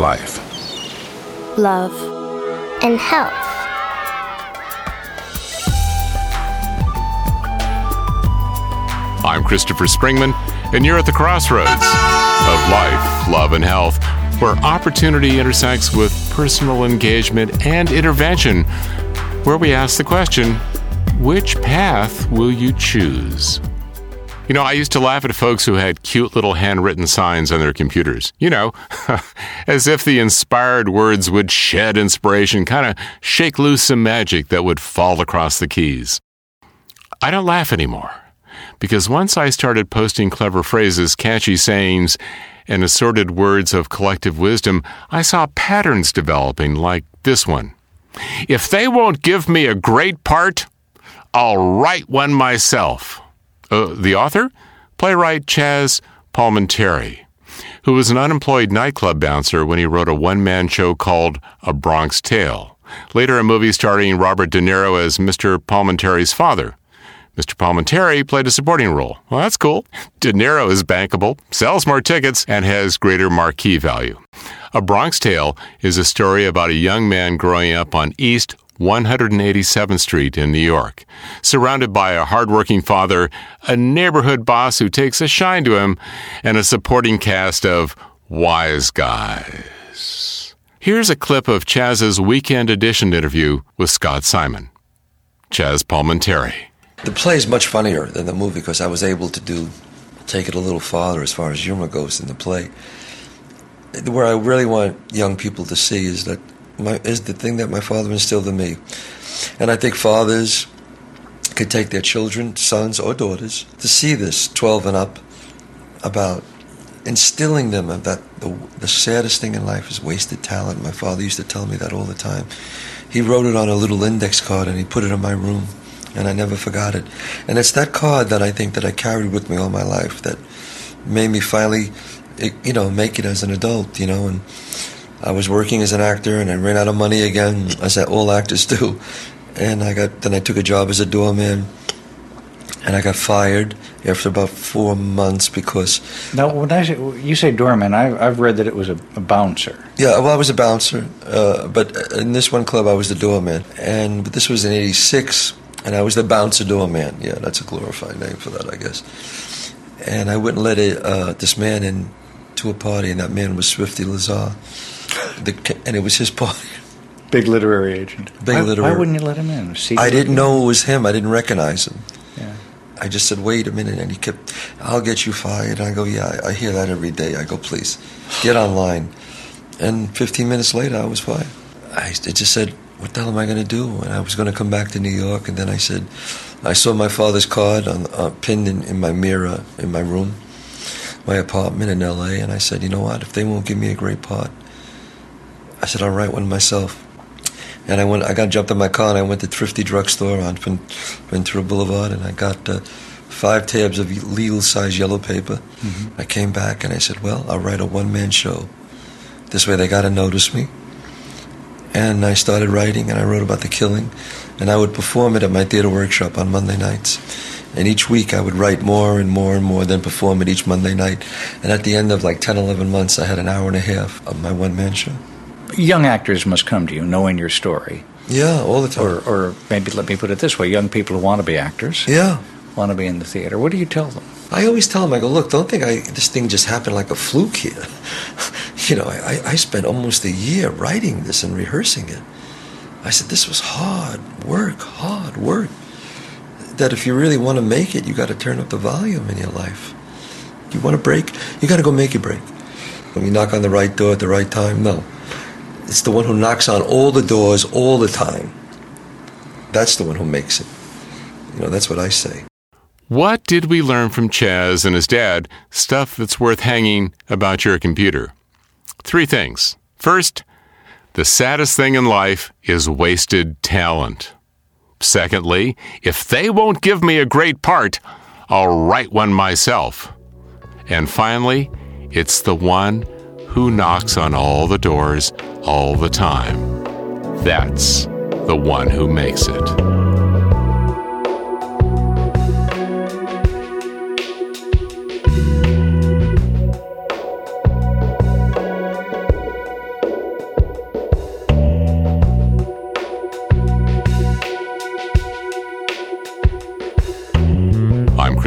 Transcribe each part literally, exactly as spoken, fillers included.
life, love, and health. I'm Christopher Springmann, and you're at the crossroads of life, love, and health, where opportunity intersects with personal engagement and intervention, where we ask the question, which path will you choose? You know, I used to laugh at folks who had cute little handwritten signs on their computers. You know, as if the inspired words would shed inspiration, kind of shake loose some magic that would fall across the keys. I don't laugh anymore, because once I started posting clever phrases, catchy sayings, and assorted words of collective wisdom, I saw patterns developing like this one. If they won't give me a great part, I'll write one myself. Uh, the author? Playwright Chazz Palminteri, who was an unemployed nightclub bouncer when he wrote a one-man show called A Bronx Tale, later a movie starring Robert De Niro as Mister Palmenteri's father. Mister Palminteri played a supporting role. Well, that's cool. De Niro is bankable, sells more tickets, and has greater marquee value. A Bronx Tale is a story about a young man growing up on East one hundred eighty-seventh Street in New York, surrounded by a hardworking father, a neighborhood boss who takes a shine to him, and a supporting cast of wise guys. Here's a clip of Chazz's Weekend Edition interview with Scott Simon. Chazz Palminteri. The play is much funnier than the movie because I was able to do take it a little farther as far as humor goes in the play. Where I really want young people to see is that My, is the thing that my father instilled in me. And I think fathers could take their children, sons or daughters, to see this twelve and up, about instilling them that the, the saddest thing in life is wasted talent. My father used to tell me that all the time. He wrote it on a little index card and he put it in my room, and I never forgot it. And it's that card that I think that I carried with me all my life that made me finally, you know, make it as an adult, you know, and I was working as an actor, and I ran out of money again, as all actors do. And I got then I took a job as a doorman, and I got fired after about four months because. Now, when I say, you say doorman, I, I've read that it was a, a bouncer. Yeah, well, I was a bouncer, uh, but in this one club, I was the doorman, and but this was in eighty-six, and I was the bouncer doorman. Yeah, that's a glorified name for that, I guess. And I wouldn't let it, uh, this man in to a party, and that man was Swifty Lazar. The, and it was his party. Big literary agent. Big why, literary. Why wouldn't you let him in? I didn't know it was him. I didn't recognize him. Yeah. I just said, wait a minute, and he kept, I'll get you fired. And I go, yeah, I hear that every day. I go, please, get online. And fifteen minutes later, I was fired. I just said, what the hell am I going to do? And I was going to come back to New York, and then I said, I saw my father's card on, uh, pinned in, in my mirror in my room, my apartment in L A, and I said, you know what, if they won't give me a great part, I said, I'll write one myself. And I went. I got jumped in my car and I went to Thrifty Drugstore on Ventura Boulevard, and I got uh, five tabs of legal-size yellow paper. Mm-hmm. I came back and I said, well, I'll write a one-man show. This way they got to notice me. And I started writing, and I wrote about the killing. And I would perform it at my theater workshop on Monday nights. And each week I would write more and more and more, then perform it each Monday night. And at the end of like ten, eleven months, I had an hour and a half of my one-man show. Young actors must come to you knowing your story. Yeah, all the time. Or, or maybe let me put it this way, young people who want to be actors. Yeah. Want to be in the theater. What do you tell them? I always tell them, I go, look, don't think I, this thing just happened like a fluke here. You know, I, I spent almost a year writing this and rehearsing it. I said, this was hard work, hard work. That if you really want to make it, you got to turn up the volume in your life. You want a break? You got to go make your break. When you knock on the right door at the right time, no. It's the one who knocks on all the doors all the time. That's the one who makes it. You know, that's what I say. What did we learn from Chazz and his dad? Stuff that's worth hanging about your computer. Three things. First, the saddest thing in life is wasted talent. Secondly, if they won't give me a great part, I'll write one myself. And finally, it's the one who knocks on all the doors all the time. That's the one who makes it.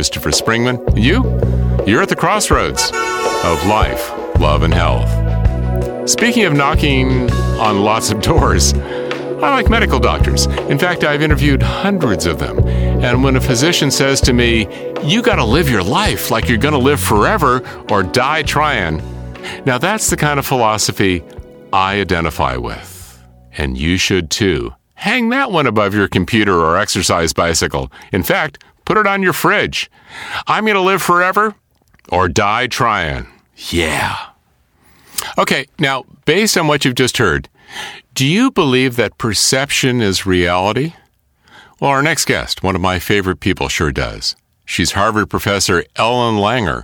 Christopher Springmann. And you? You're at the crossroads of life, love, and health. Speaking of knocking on lots of doors, I like medical doctors. In fact, I've interviewed hundreds of them. And when a physician says to me, you gotta live your life like you're gonna live forever or die trying. Now that's the kind of philosophy I identify with. And you should too. Hang that one above your computer or exercise bicycle. In fact, put it on your fridge. I'm gonna live forever or die trying. Yeah. Okay, now based on what you've just heard, do you believe that perception is reality? Well, our next guest, one of my favorite people, sure does. She's Harvard professor Ellen Langer,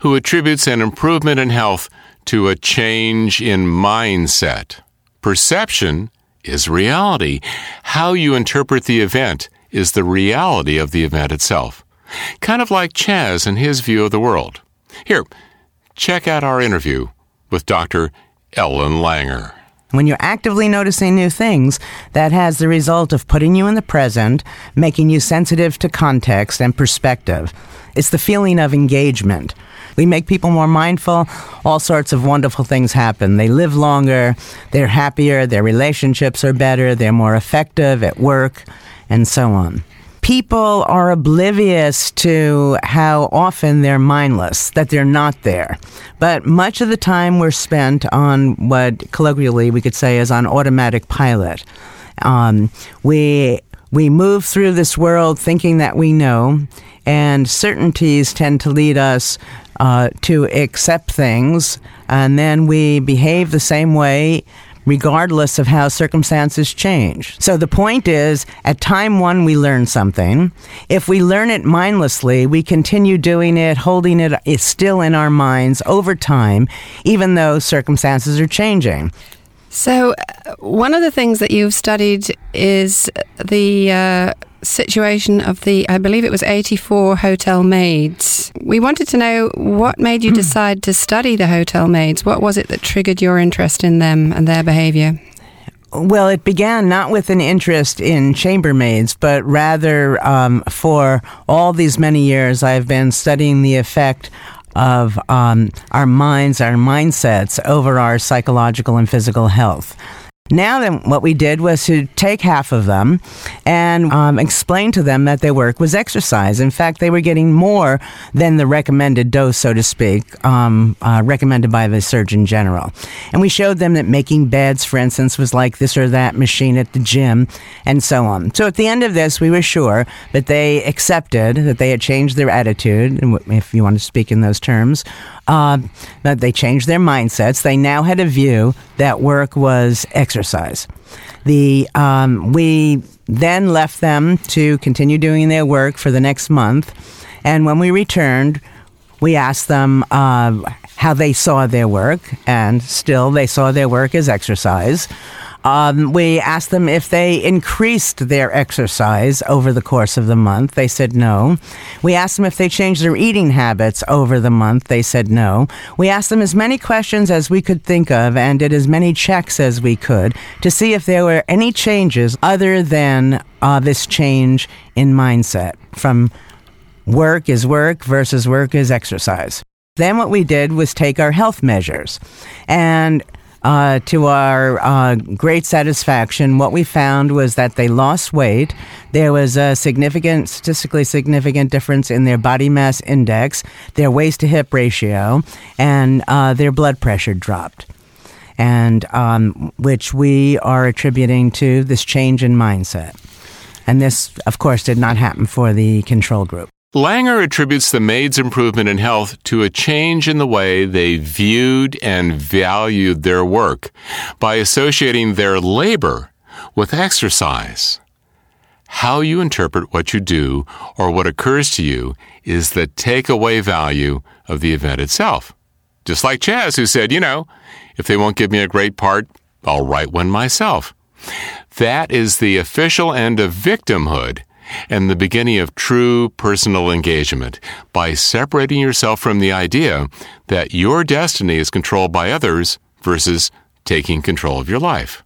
who attributes an improvement in health to a change in mindset. Perception is reality. How you interpret the event is the reality of the event itself. Kind of like Chazz and his view of the world. Here, check out our interview with Doctor Ellen Langer. When you're actively noticing new things, that has the result of putting you in the present, making you sensitive to context and perspective. It's the feeling of engagement. We make people more mindful. All sorts of wonderful things happen. They live longer, they're happier, their relationships are better, they're more effective at work, and so on. People are oblivious to how often they're mindless, that they're not there. But much of the time we're spent on what colloquially we could say is on automatic pilot. Um, we we move through this world thinking that we know, and certainties tend to lead us uh, to accept things, and then we behave the same way regardless of how circumstances change. So the point is, at time one, we learn something. If we learn it mindlessly, we continue doing it, holding it is still in our minds over time, even though circumstances are changing. So uh, one of the things that you've studied is the uh, situation of the, I believe it was eighty-four hotel maids. We wanted to know what made you decide to study the hotel maids. What was it that triggered your interest in them and their behavior? Well, it began not with an interest in chambermaids, but rather um, for all these many years I've been studying the effect of um, our minds, our mindsets over our psychological and physical health. Now then, what we did was to take half of them and um, explain to them that their work was exercise. In fact, they were getting more than the recommended dose, so to speak, um, uh, recommended by the Surgeon General. And we showed them that making beds, for instance, was like this or that machine at the gym, and so on. So at the end of this, we were sure that they accepted that they had changed their attitude, if you want to speak in those terms, uh, that they changed their mindsets. They now had a view that work was exercise. Exercise. The um, we then left them to continue doing their work for the next month, and when we returned, we asked them uh, how they saw their work, and still they saw their work as exercise. Um, we asked them if they increased their exercise over the course of the month. They said no. We asked them if they changed their eating habits over the month. They said no. We asked them as many questions as we could think of and did as many checks as we could to see if there were any changes other than uh, this change in mindset from work is work versus work is exercise. Then what we did was take our health measures and Uh, to our uh, great satisfaction, what we found was that they lost weight. There was a significant, statistically significant difference in their body mass index, their waist-to-hip ratio, and uh, their blood pressure dropped, and um, which we are attributing to this change in mindset. And this, of course, did not happen for the control group. Langer attributes the maids' improvement in health to a change in the way they viewed and valued their work by associating their labor with exercise. How you interpret what you do or what occurs to you is the takeaway value of the event itself. Just like Chazz, who said, you know, if they won't give me a great part, I'll write one myself. That is the official end of victimhood and the beginning of true personal engagement by separating yourself from the idea that your destiny is controlled by others versus taking control of your life.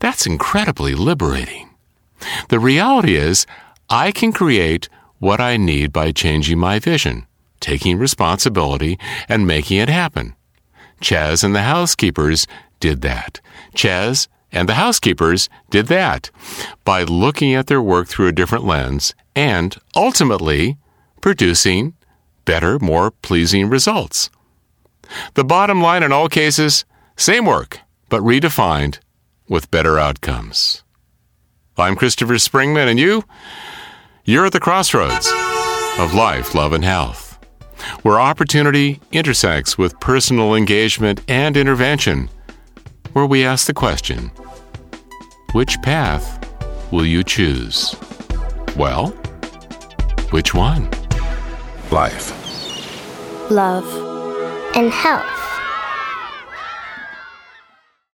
That's incredibly liberating. The reality is, I can create what I need by changing my vision, taking responsibility, and making it happen. Chazz and the housekeepers did that. Chazz and the housekeepers did that by looking at their work through a different lens and, ultimately, producing better, more pleasing results. The bottom line in all cases, same work, but redefined with better outcomes. I'm Christopher Springmann, and you, you're at the crossroads of life, love, and health, where opportunity intersects with personal engagement and intervention, where we ask the question, which path will you choose? Well, which one? Life, love, and health.